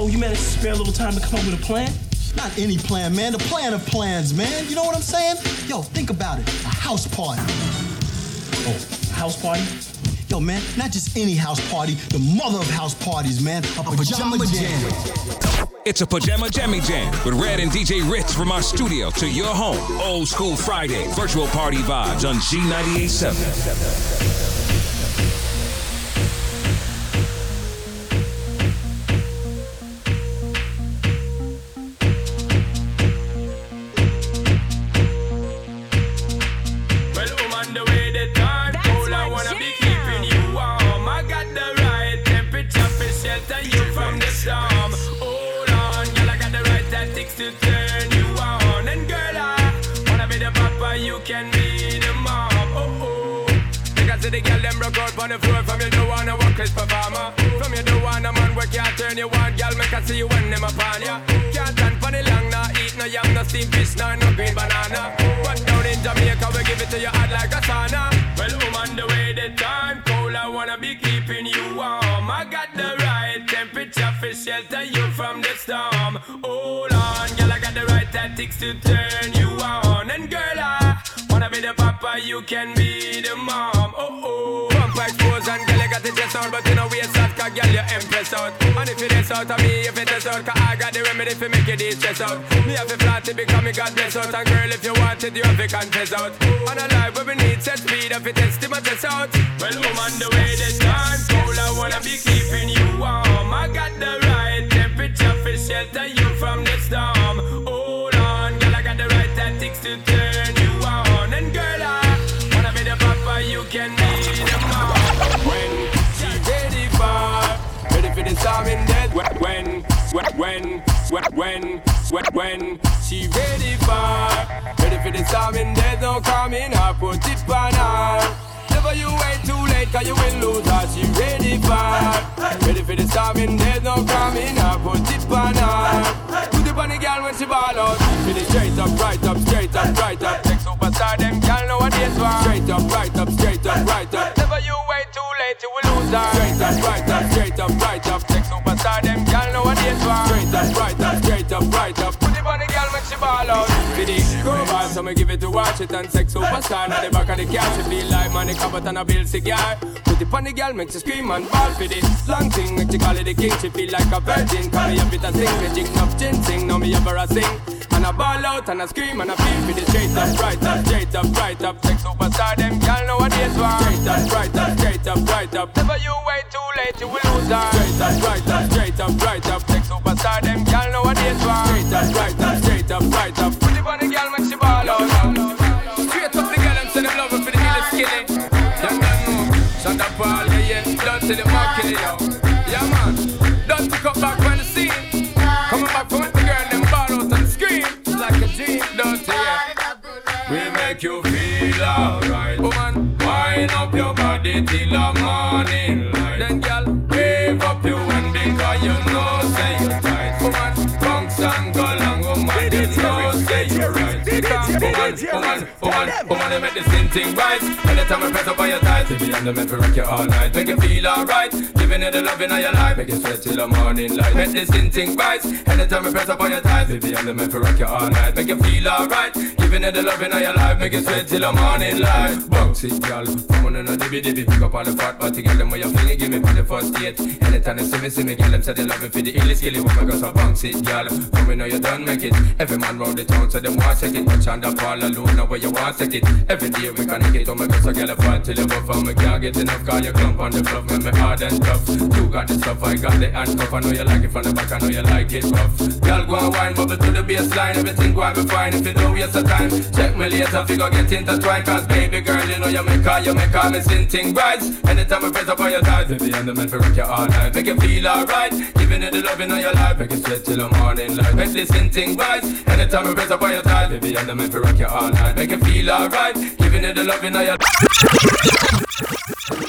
Oh, you managed to spare a little time to come up with a plan? Not any plan, man. The plan of plans, man. You know what I'm saying? Yo, think about it. A house party. Oh, a house party? Yo, man, not just any house party. The mother of house parties, man. A pajama jam. It's a Pajama Jammy Jam with Red and DJ Ritz from our studio to your home. Old School Friday. Virtual party vibes on G98.7. On the floor from you do wanna work this performer. From you do wanna man work can't turn you on, girl. Make I see you when them upon ya. Can't stand for the long, nah eat no yam, no steamed fish, nah no green banana. But down in Jamaica we give it to you hot like a sauna. Well, woman, the way the time cold, I wanna be keeping you warm. I got the right temperature for shelter you from the storm. Hold on, girl, I got the right tactics to turn you on. And girl, I wanna be the papa, you can be the mom. Oh oh. Expose and girl, you got it just out, but you know we sad, cause girl, you impress out. And if you this out of me, if it is out, cause I got the remedy for make you this stress out. Me have a flat to become a god bless out, and girl, if you want it, you have to confess out. And a life where we need set speed, if it is to my test out. Well, woman, the way this time cold, I wanna be keeping you warm. I got the right temperature for shelter you from the storm. Hold on, girl, I got the right tactics to turn you on. And girl, I wanna be the papa, you can be the mom. When she's ready for, ready for the storming dead. When she ready for, ready for the storming dead. No coming up, put it on her. Never you wait too late, cause you will lose her. She ready for, ready for the storming dead. No coming up, put it on her. Put it on the girl when she ball out. Finish straight up, right up, straight up, right up. Take superstar, them girl nowadays one. Straight up, right up, straight up, right up. Never you wait too late, you will lose her. Straight up, right up, straight up, right up. Take superstar, them girl nowadays one. Straight up, right up, straight up, right up. Put it on the girl when she ball out. Finish go back, so me give it to watch it and sex superstar. Now the back of the car, she feel like money covered and a bill cigar. Put it on the girl, make she scream and ball for this. Long thing, make she call it the king. She feel like a virgin, call me a bit of thing. Magic up gin sing, now me ever a sing. And I ball out and I scream and I feel for the straight up, right up, straight up, right up. Sex superstar, them girl nowadays one. Straight up, right up, straight up, right up. Never you wait too late, you will lose her. Straight up, right up, straight up, right up. Sex superstar, them girl nowadays one. Straight up, right up, straight up, right up. Put it on the girl when she ball out. Straight up the girl and send them love for the little skinny. Them don't know, shut up all the yen, don't tell them I'm killing you. Yeah man, don't pick up back when the scene. Coming back from the girl, them bottles and scream like a dream, don't you? We make you feel alright. Woman, wind up your body till the morning light. Then girl, wave up your hand because you know say you're tight. Woman, punks and go long, woman, they know say you're right. Woman, they make the same thing right. And the time I press up on your thighs, baby, I'm the man to rock you all night. Make you feel alright. Giving you the loving of your life, make you sweat till the morning light. Make this thing rise. Anytime you press up on your thighs, baby, I'm the man for rock you all night. Make you feel alright. Giving you the loving of your life, make you sweat till the morning light. Bounce it, girl. Come on and dibby, pick up all the fat, but to get them where you fling it, give me for the first date. Anytime you see me, girl, them say they love me for the illest killing. Woman, go so bounce it, girl. Come on, you done make it. Every man round the town, so them want to take it. Watch on the fall alone, now where you want to take it. Every day we can get it. Oh my God, so girl, I fight till you buff, and me can't get enough. Call your clump on the bluff, make me hard and tough. You got the stuff, I got the handcuff. I know you like it from the back, I know you like it rough. Girl, go and wine, bubble to the baseline. Everything go and be fine. If you don't waste the time, check me later, if you go get intertwined. Cause baby girl, you know you make all me sin thing rise. Anytime I press up on your thighs, baby, I'm the man for rock you all night. Make you feel alright, giving you the loving of your life. Make you sweat till the morning light. Make this sin thing rise. Anytime I press up on your thighs, baby, I'm the man for rock you all night. Make you feel alright, giving you the loving of your life.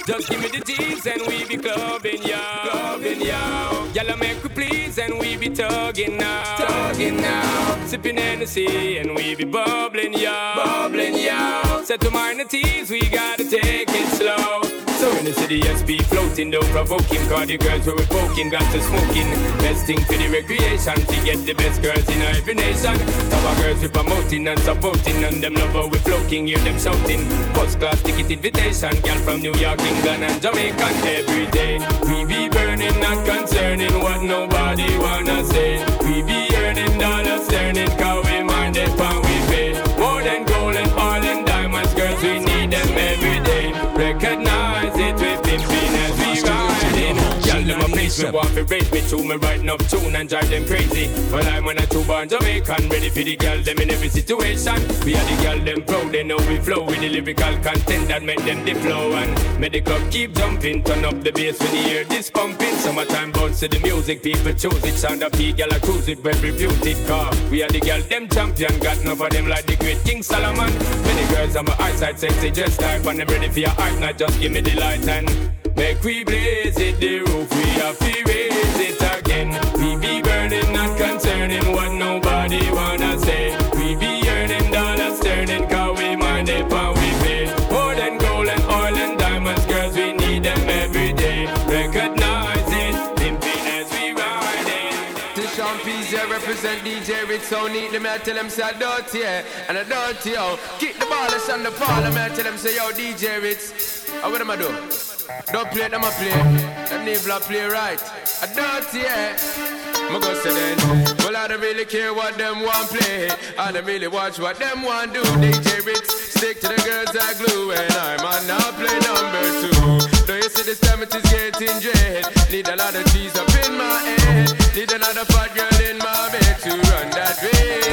Just give me the G's and we be clubbing, yo. Y'all make we please and we be tugging now. Sipping Hennessy and we be bubbling, yo. Set to minor teas, we gotta take it slow. Turning to the SB floating, don't provoke him, cause the girls were poking, got to smoking. Best thing for the recreation, to get the best girls in every nation. Our girls we promoting and supporting, and them lover we floating, hear them shouting. First class ticket invitation, girl from New York, England and Jamaica. Every day we be burning, not concerning what nobody wanna say. We be earning dollars, turning, cause we mind it and we pay. More than gold and oil and diamonds, girls we need them every day. Recognize it, we pimping as we riding. Y'all them a place me, want to raise me to me right now tune and drive them crazy. But I'm on a two-born Jamaican, ready for the girl them in every situation. We are the girl them proud, they know we flow with the lyrical content that make them the flow. And make the club keep jumping, turn up the bass when you hear this pumping. Summertime bounce to the music, people choose it. Sound up here, girl a cruise it, but refuse it. Car, we are the girl them champion, got none of them like the great King Solomon. Many girls on my eyesight, sexy just type, and I'm ready for your eye. Now just give me the light and make we blaze it, the roof we have to raise it again. We be burning, not concerning what nobody wanna say. We be earning dollars, turning, cause we mind it and we pay. More than gold and oil and diamonds, girls we need them every day. Recognize it, limping as we ride it. The Sean Paul represent DJ Ritz, so need them, I tell them say I dirty, yeah, and I dirty, yo. Kick the ballers on the parliament, I tell them say yo DJ Ritz. And what am I do? Don't play, them I play. Them never play right. I don't, yeah. I'm gonna say then. Well, I don't really care what them want play. I don't really watch what them want do. DJ Ritz, stick to the girls I glue. And I might not play number 2. Don't you see this damage is getting dread? Need a lot of cheese up in my head. Need another fat girl in my bed to run that way.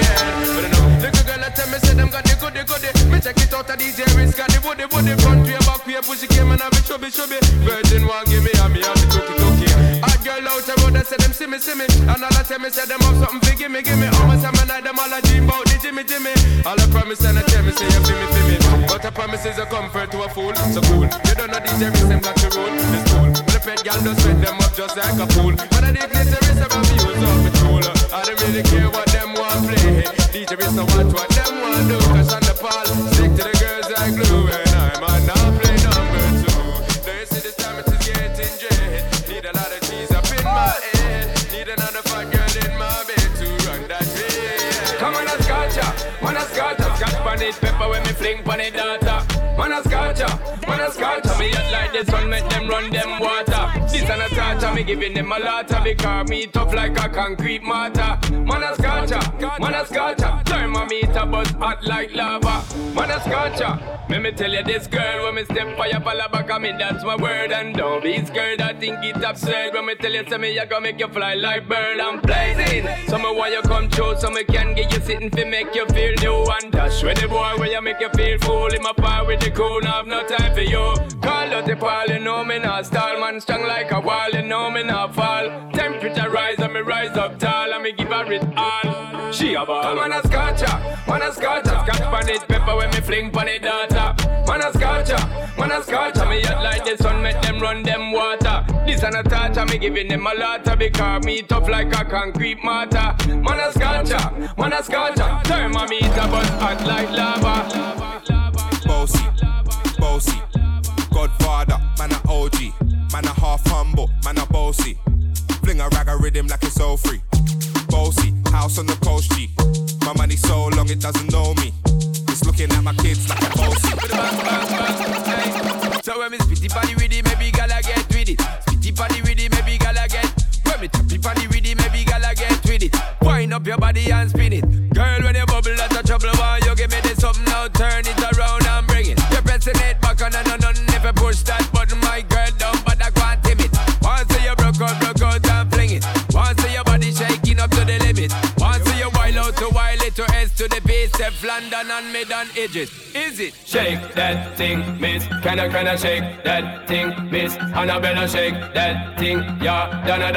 But I know, look a girl that tell me say them got the goody goody. Me check it out, a DJ Ritz got the woody. Front way, back way, push it came and have it chubby. Virgin one give me and me have the cookie. Hot girl out the road that say them see me. And all I tell me say them have something for gimme. Almost I'm a night them all I dream about the Jimmy. All I promise and I tell me say you feel me. But I promise is a comfort to a fool. So cool, you don't know DJ Ritz them got to roll. This cool, when the pet girl does sweat them up just like a fool. But I did this Ritz about me use off the tool. I don't really care what them want play. DJ Ritz don't watch what them want do. Cause on the ball, stick to the girls like glue. And I might not play number 2. Don't you see this time it is getting dread? Need a lot of cheese up in my head. Need another fat girl in my bed to run that way. Come on a scotcha, man a scotcha. Scotch punish pepper when me fling punish data. Man a scotcha, man a scotcha. Me hot like this one, make them run them water. This and a scotcha, me giving them a lot. Because me tough like a concrete mortar. Man a scotcha, time a meter but hot like lava. Man a scotcha. Let me tell you this girl, when me step for your pala back on me, that's my word. And don't be scared, I think it's absurd. When me tell you say me, I gonna make you fly like bird. I'm blazing, some of why you come through. Some can get you sitting fi make you feel new. And dash with the boy where you make you feel fool. In my part with the cool, I have no time for you. Call out the pal, you know me not stall. Man strong like a wall, you know me not fall. Temperature rise and me rise up tall. And me give her it all, she a ball. Come on a scotcha, man a scotcha. Scotch pan it, pepper when me fling pan it dart. Man a scotcha, me hot like the sun, make them run them water. This and a touch, me giving them a lot. Because me tough like a concrete mortar. Man a scotcha, thermometer but hot like lava. Bossy, Godfather, man a OG, man a half humble, man a bossy. Fling a rag a rhythm like it's all free. Bossy, house on the coast G. My money so long it doesn't know me. Looking at my kids like a bossy. So when me spitty body with it, maybe gala get with it. Spitty body with it, maybe gala get. When me tappy body with it, maybe gala get with it. Wind up your body and spin it. Girl, when you bubble out of trouble, why you give me this something now? Turn it around and bring it. You're pressing it back on and on. Never push that button, my girl, down, but I can't tame it. Once you broke out and fling it. Once your body shaking up to the limit. Once you wild out to wild it to S to the base, F London and mid and edges. Is it? Shake that thing, miss. Can I shake that thing, miss? And I better shake that thing, yeah. Donna,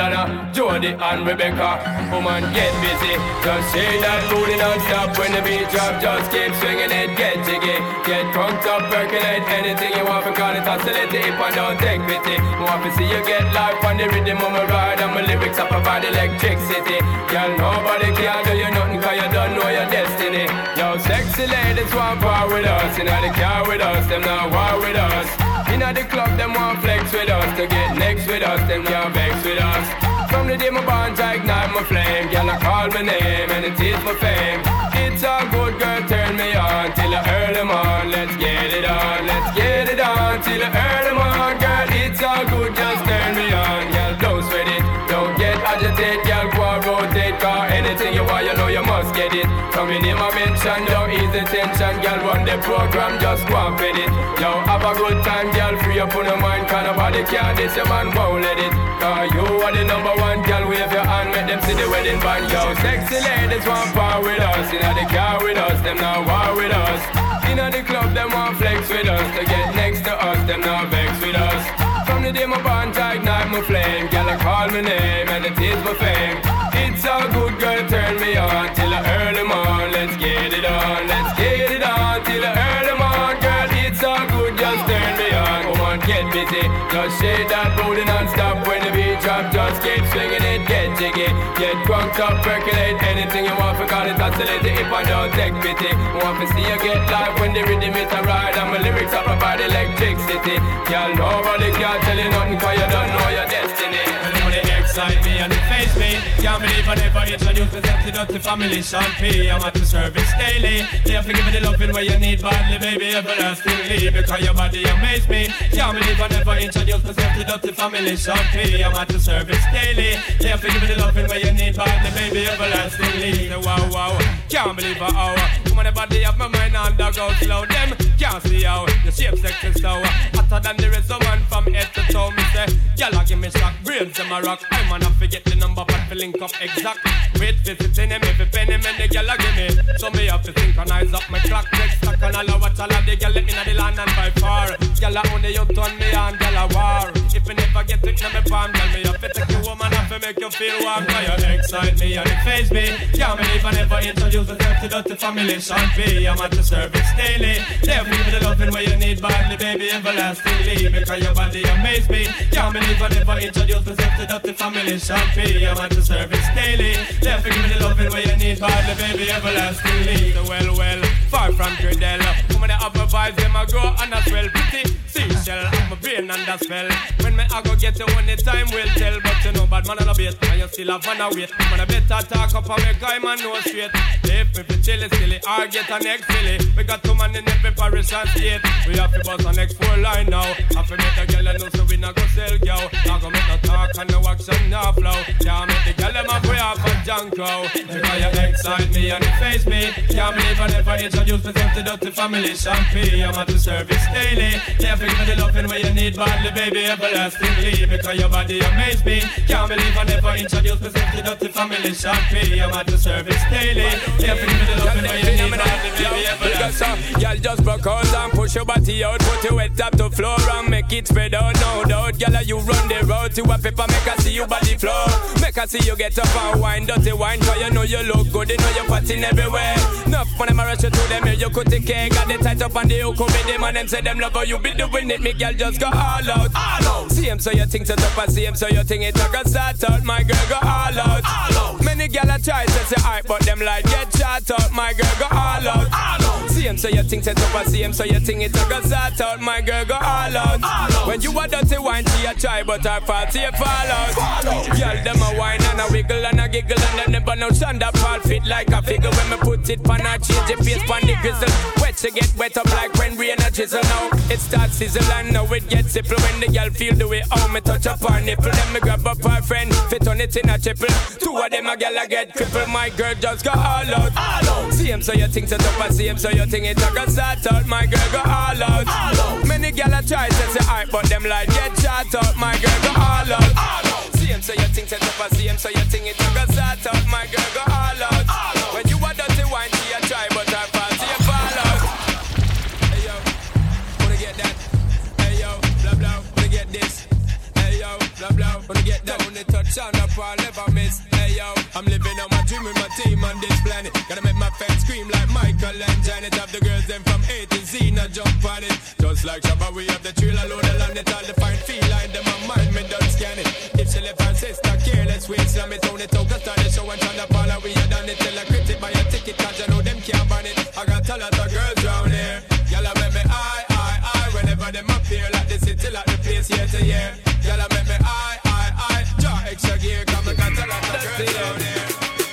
Jody and Rebecca. Woman, get busy. Just shake that booty non-stop. When the beat drop, just keep swinging it. Get jiggy, get drunk up, percolate anything you want. Because it's oscillating if I don't take pity. Want to see you get life on the rhythm of my ride. And my lyrics up about electricity. Girl, nobody can do you nothing, cause you don't know your destiny. Yo, sexy ladies want part with us. You know they care with us, them not war with us. Inna the club, them want flex with us. To get next with us, them can't vex with us. From the day my bonds I ignite my flame, girl I call my name and it is my fame. It's all good, girl, turn me on till I earn them on. Let's get it on, let's get it on till I earn them on, girl. It's all good, just turn me on, girl. Don't sweat it, don't get agitated, girl. Go and rotate, 'cause anything you want, you know you must get it. Come in my mention, don't ease the tension, girl. Run the program, just go and fit it. Yo, have a good time, girl. Free up on your mind, 'cause nobody care. This your man won't let it. 'Cause you are the number one, girl. Wave your hand, make them see the wedding band. Yo, sexy ladies want power with us. Inna the car with us, them now war with us. Inna the club, them want flex with us. To get next to us, them now vex with us. From the day my bond I ignite my flame, girl I call my name and it is my fame. It's all good, girl, turn me on till I earn them on. Let's get it on, let's get it on till I earn them on, girl. It's all good, just turn me on. Come on, get busy, just shake that booty non-stop. When the beat drop, just keep swinging it, get jiggy, get drunk up, percolate anything you want. For call it oscillating if I don't take pity. Want to see you get live when the rhythm is a ride and my lyrics are about electricity. Girl, nobody can tell you nothing 'cause you don't know your destiny. You know they excite me and they faze me. Can't believe I never introduced myself to Dirty Family. Sean P, I'm at the service daily. They have to give me the loving where you need badly, baby, everlastingly. Because your body amaze me. Can't believe I never introduced myself to Dirty Family. Sean P, I'm at the service daily. They have to give me the loving where you need badly, baby, everlastingly. So, wow, wow, can't believe I woman, the body of my mind on the go slow. Them can't see how the shape sex is so hotter than the rest of one from head to toe. Me say, y'all a give me shock, brains in my rock. I'm gonna forget the number but for link up exact. Wait visiting him, if you pen him and the girl a give me. So me have to synchronize up my clock. Next stack on all I watch all of the girl let me know the land and by far. Y'all a only you turn me on, y'all a war. If you never get it in my palm, tell me if you take you woman up to make you feel warm. Now you excite me and it faze me. Can't believe I never introduce myself to Dirty Family. Sean P, I'm at the service daily. They'll give me the loving where you need badly, baby, everlastingly. Because your body amaze me. Can't believe I never introduce myself to Dirty Family. Sean P, I'm at the service daily. They'll give me the loving where you need badly, baby, everlastingly. So well, well, far from Gridel. Woman, I have a vibe, them I grow and I swell. Pretty seashell, I'm a brain under spell. When me I go get you only time will tell. But you know bad man on a bait and you still have one a wait. Man, I better talk up and make I man know straight. If me be chilly, silly, I get an next silly. We got two man in every parish and state. We have to bust an X4 line now. Have to make a girl and know so we not go sell girl. Now go make no talk and no action now flow. Can't make the girl and my boy off a junk row. Because you excite me and you face me. Can't believe I never introduced myself to Dirty Family. Sean P, I'm at the service daily. They have to give me the loving where you need badly, baby, everlastingly. Because your body amaze me. Can't believe I never introduced myself to Dirty Family. Sean P, I'm at the service daily. They have to give me the loving where you need badly, baby, everlastingly. Y'all just broke out and push your body out. Put your wet up to floor and make it spread out. No doubt, girl, you run the road to a paper. Make her see you body floor. Make her see you get up and wine, dirty wine. 'Cause you know you look good, you know you're partying everywhere. Enough for them, I rush you to them. You could take care, got the tight up and the hook with them. And them say them love how you be doing it. Me girl just go all out, all out. See him so your thing set up and see him so your thing it all got sat out. My girl go all out, all out. Many girl I try to say alright, but them like get shot out. My girl go all out, all out. See him so your thing set up and see him so your thing it all got sat out. My girl go all out, all out. When you a dirty wine, she a try, but her party a fall out. Girl them a wine and a wiggle and a giggle and them never know Shonda Paul fit like a figure. When me put it pan I change the face pan the grizzle. Wet she get wet up like when rain a drizzle now. It starts sizzle and now it gets simple. When the girl feel the way how me touch up her nipple, then me grab up her friend, fit on it in a triple. Two of them a girl a get crippled. My girl just go all out, all out. See him so your thing set up and see him so your thing it a go start out. My girl go all out, all out. Many girl a try to say alright, but them like get shot out. My girl go all out, all out. See him so your thing set up and see him so your thing it a go start out. My girl go all out, all out. When you a dirty wine, she a try, but her party a fall out. Hey yo, wanna get that? Hey yo, blah blah, wanna get this? Hey yo, blah blah, wanna get that? Only touch on up, I'll never miss. Hey yo, I'm living out my dream with my team on this planet. Gotta make my fans scream like Michael and Janet. Have the girls them from A to Z, now jump on it. Just like Shabba, we have the thrill alone along it. All the fine feline, them my mind, me don't scan it. If she left her sister careless, we slam it. Only talk us on the show and turn the ball out. We had done it till I quit it, buy a ticket, 'cause you know them can't ban it. I got a lot of girls round here. Y'all make me eye, eye, eye. Whenever them appear like this. this year to year. Y'all make me I draw extra gear, come and got a lot of girls down here.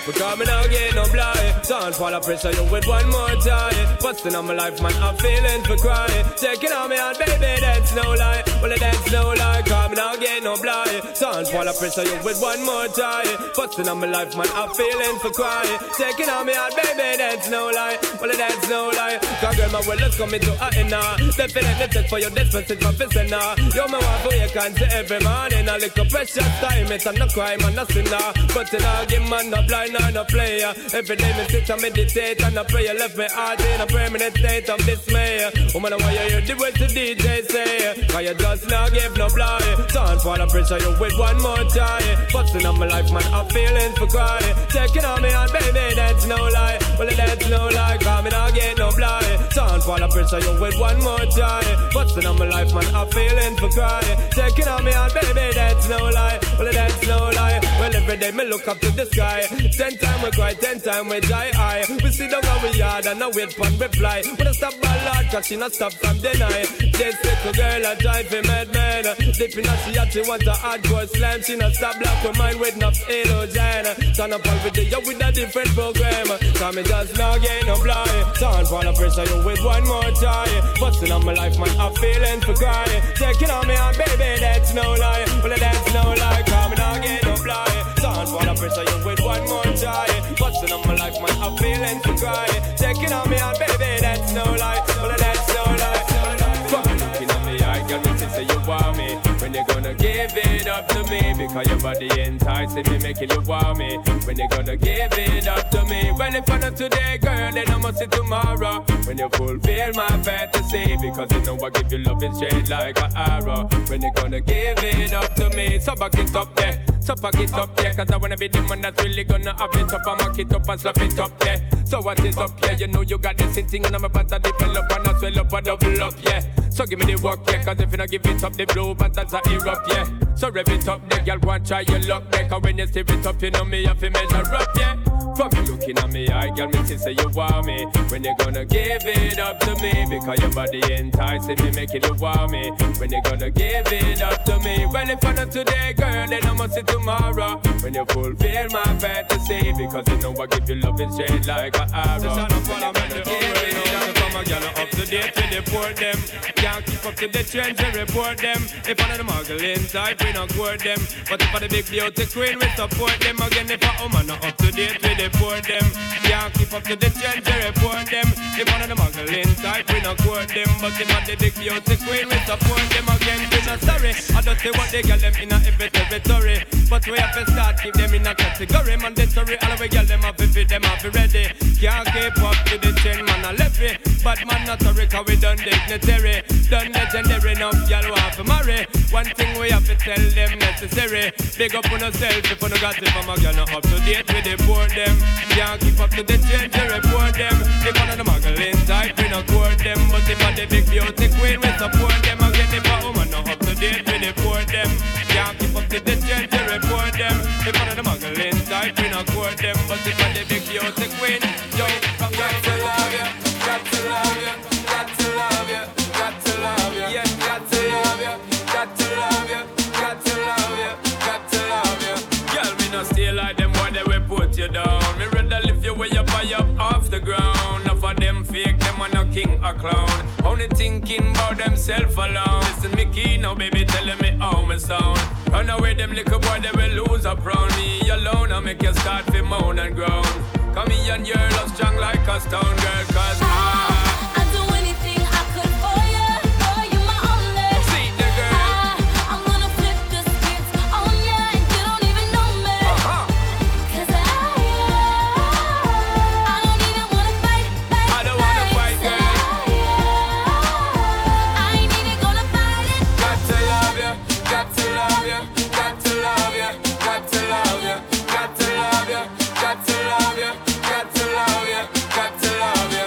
Because me now get no blind, don't fall a pressure you with one more time. Busting on my life, man, I'm feeling for crying. Taking on me out, baby, that's no lie. Well, that's no lie, because me now get no blind, don't fall a pressure you with one more time. Busting on my life, man, I'm feeling for crying. Taking on me out, baby, that's no lie. Well, that's no lie, because girl, my will is coming to a end now. Definitely take for your dispensing from Pissing now. Yo, my wife, you can't see every morning. I lick a precious time, it's not crime, I'm not sin now. But you now give man no blind. And a player. Every day me sit and meditate and I pray. Left me heart in a permanent state of dismay. Woman, I want you hear the words the DJ say. Cause you just not give no blow. Don't fall the pressure you with one more try. Busting on my life, man, I'm feeling for crying. Checking on me and baby, that's no lie. Well, that's no lie, cause me not get no blow. Don't fall the pressure you with one more try. Busting on my life, man, I'm feeling for crying. Checking on me and baby, that's no lie. Well, that's no lie. Well, every day me look up to the sky. 10 times we cry, 10 times we die high. We sit down on we yard and I wait for reply. When I stop ballad, cause she not stop from deny. This little girl I drive for madman. Dipping out she had, she want a hardcore slam. She not stop black with mine with enough elogen. Turn up all with the yo with a different program. Cause me just not get no blind. Turn for the pressure you with one more try. Busting on my life, man, I'm feeling for crying. Checking on me and baby, that's no lie. Well, that's no lie, cause me not get no blind. Turn for the pressure you with one more try. Bustin' on my life, man, I'm feeling to cry. Checking on me out, baby, that's no lie. Well, that's no lie. Looking at me, I got me to say you want me. When they gonna give it up to me? Because your body enticing me, making you want me. When they gonna give it up to me? Well, if I not today, girl, then I must see tomorrow. When you fulfill my fantasy, because you know I give you love and shade like an arrow. When they gonna give it up to me? So back it up there. So pack it up, yeah, cause I wanna be the man that's really gonna have it up. I mark it up and slap it up, yeah. So what is up, yeah, you know you got this thing and I'm about to develop and I swell up and double up, yeah. So give me the work, yeah, cause if you don't give it up, the blue buttons are erupt, yeah. So rev it up, yeah, y'all want try your luck, yeah, cause when you stir it up, you know me, you have to measure up, yeah. From you looking at me, I got me to say you want me. When they gonna give it up to me? Because your body enticing me, making you want me. When they gonna give it up to me? Well, if I not today, girl, then I must see tomorrow. When you fulfill my fantasy, because you know I give you love and shade like an arrow. My girl are up to date, we deport them. Can't keep up to the trends, we report them. If one of the muggling type, we don't court them. But if I the big beauty queen, we support them. Again, if a woman not up to date, we deport them. Can't keep up to the trends, we report them. If one of the muggling type, we don't court them. But if I the big beauty queen, we support them. Again, we not sorry. I don't say what they got them in a every territory. But we have to start, keep them in a category. Mandatory, all we got them up if them have to ready. Can't keep up to the trend, man, I left it. But man, not a record, we done dignitary. Done legendary, now y'all want to marry. One thing we have to tell them necessary. Big up on ourselves if we don't got it from a girl. Not up to date, we deport them. Can't keep up to the change, we report them. If one of the muggling type, we don't court them. But if I the big beauty queen, we support them. Again, if a woman not up to date, we deport them. Can't keep up to the change, we report them. If one of the muggling type, we don't court them. But if I the big beauty queen, yo, I'm going to love you. Got to love you, got to love you, got to love you, yeah, got to love you, got to love you, got to love you, got to love you. Girl, me not stay like them why they will put you down. Me rather lift you way up high up off the ground. Enough of them fake, them are no king or clown. Only thinking about themself alone. Listen me key now, baby, telling me how me sound. Run away them little boy, they will lose up round me alone. I make you start to moan and groan. Come here and you're love strong like a stone girl, cause I'd do anything I could for you my only. See the girl, I'm gonna flip the script on ya and you don't even know me. Cause I don't even wanna fight. I don't wanna fight, girl. I ain't even gonna fight it. Got to love you, got to love you, got to love you, got to love you, got to love you, got to love you. Got to love you, got to love you.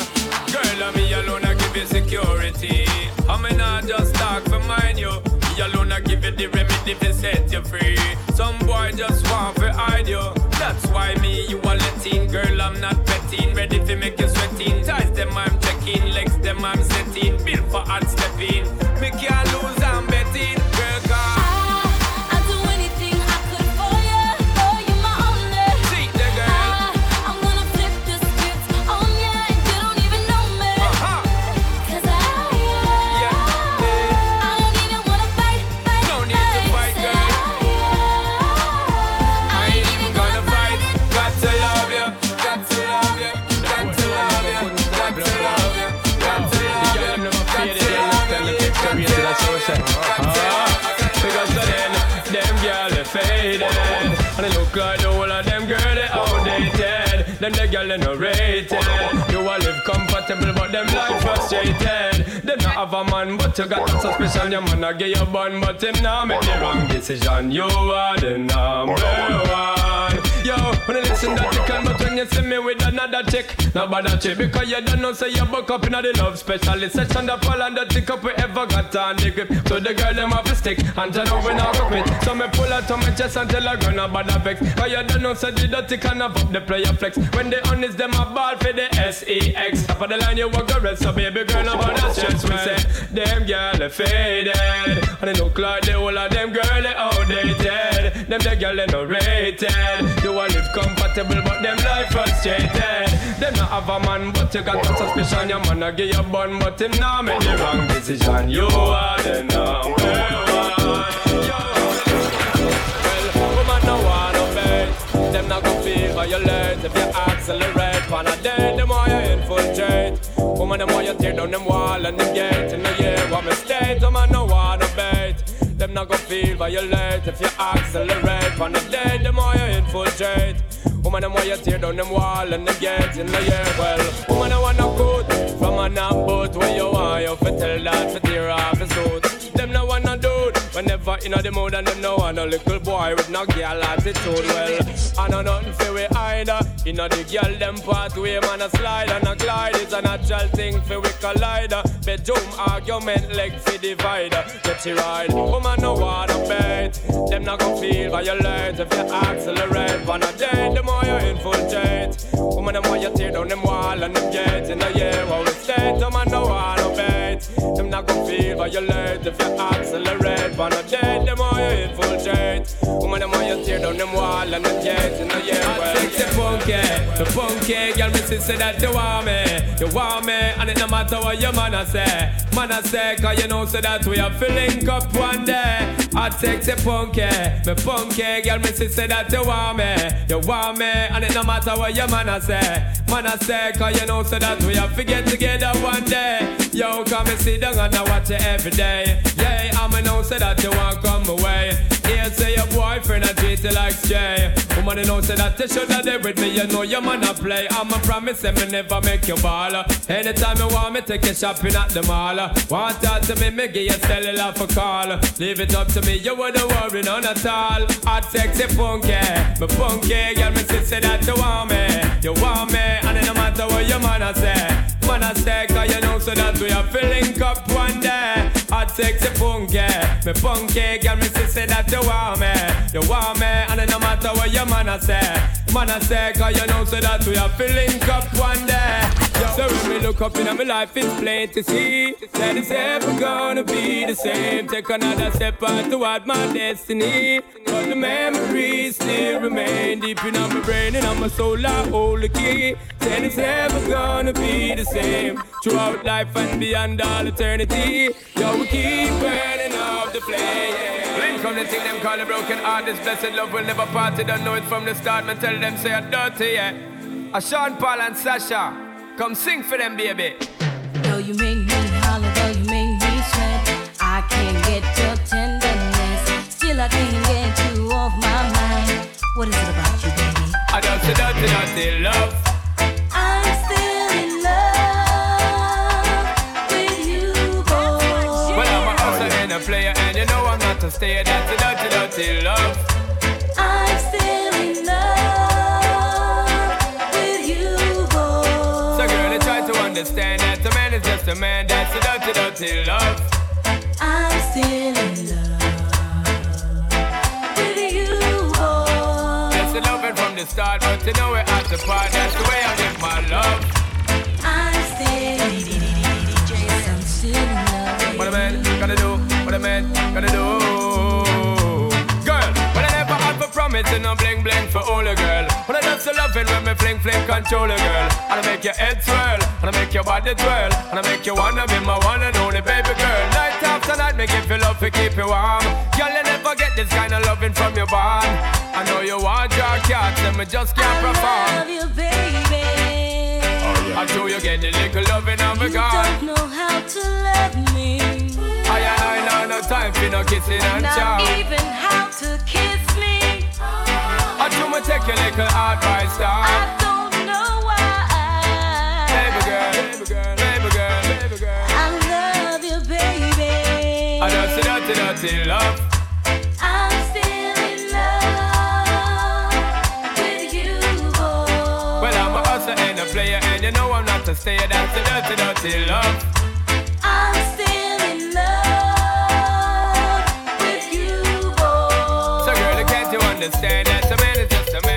And they look like the whole of them girl, they outdated. Them the girl, they no rated. You all live comfortable, but them life frustrated. Them not have a man, but you got a suspicion. Your man a give you bun, but him now make the wrong decision. You are the number 1. Yo, when you listen that you can, but when you see me with another chick, not bad at you, because you don't know, say you buck up in the love specialist section, the fall and the tick up we ever got on the grip. So the girl them have a stick, and you know we not up it. So me pull out on my chest until I go not bad at vex. Cause you don't know, say the dirty can have up the player flex. When the honest them a ball for the SEX. Top of the line you walk the rest, so baby girl about that stress. We say, them girl they faded, and they look like the whole of them girl they outdated. Them the girl they no rated. You all live comfortable, but them life frustrated. Them not have a man, but you got no suspicion. Your man a give you bun, but him now make the wrong decision. You are the number 1. Well, woman no want to bait. Them not gonna feel violate if you accelerate. Wanna date, them why you infiltrate. Woman them why you tear down them wall and them gate. In the year what mistake, woman no want to bait. Them not gonna feel violate if you accelerate. On the day, them why you infiltrate. Woman, them why you tear down them wall and them get in the air. Well, woman, I wanna good from an boat where you are. You fi tell that fi tear off his suit. Them no wanna do whenever in the mood and them no wanna little boy with no girl attitude. Well, I know nothing fi we either. In the girl them pathway, man a slide and a glide. It's a natural thing fi we collider. Bedroom argument leg fi divider. Get you right, woman no wanna bait. Them not gon' feel violate if you accelerate. Wanna date them why you infiltrate. Woman them why you tear down them wall and them get in the year. How we stay, woman no wanna bait. Them not gon' feel violate if you accelerate. Wanna date them why you infiltrate. Woman them why you tear down them wall and them get in the year. Well, the funky girl, me say that you want me, and it no matter what your man a say, cause you know so that we are filling up one day. I take the funky girl, me say that you want me, and it no matter what your man a say, cause you know so that we are forget together one day. Yo, come and sit down and I watch you every day. Yeah, I know so that you want come away. Yeah, say your boyfriend I treat you like Jay. Woman, you know so that you should have there with me. You know your man a play. I'ma promise him me never make you baller. Anytime you want me, take you shopping at the mall. Want talk to me, me give you cellular for call. Leave it up to me, you wouldn't worry none at all. I sexy funky, me funky girl, me say that you want me, and it no matter what your man a say. Man a say, cause you know so that we are filling up one day. I sexy funky, me funky girl, me say that you want me, and it no matter what your man a say. Man a say, cause you know so that we are filling up one day. So when we look up in my life, it's plain to see that it's ever gonna be the same. Take another step out toward my destiny, but the memories still remain deep in my brain and on my soul. I hold the key. Then it's never gonna be the same throughout life and beyond all eternity. Yo, we keep burning off the flame. From the thing them call a broken heart, this blessed love will never part. They don't know it from the start, me tell them say I'm dirty, yeah. Sean Paul and Sasha, come sing for them, baby. Though you make me holler, though you make me sweat, I can't get your tenderness. Still I can't get you off my mind. What is it about you, baby? I don't say dirty love. I'm still in love with you, boy. Well, I'm a hustler and a player, and you know I'm to stay, that's a dirty love. I'm still in love with you, boy. So girl, I try to understand that a man is just a man. That's a dirty love. I'm still in love with you, boy. That's a loving from the start, but you know we're at the part. That's the way I give my love. I'm still in love. I'm still in love. What a man gotta do, what a man gotta do. It's a no bling bling for all the girl. But I just love it when me fling fling control a girl. And I make your head swirl, and I make your body twirl, and I make you wanna be my one and only baby girl. Night after night, make you feel love to keep you warm. Girl, you never get this kind of loving from your bond. I know you want your cats, and me just can't perform. I love you, baby. Oh, yeah. I show you get the little loving on me, girl. You don't know how to love me. I ain't no time for no kissing and chow. Not even how to kiss me. take your little advice, down. I don't know why. Baby girl, baby girl, baby girl, baby girl. I love you, baby. I dirty, dirty, dirty love. I'm still in love with you, boy. Well, I'm a hustler and a player, and you know I'm not a stayer. That's a dirty, dirty love. I'm still in love with you, boy. So, girl, can't you understand that a man is just a man?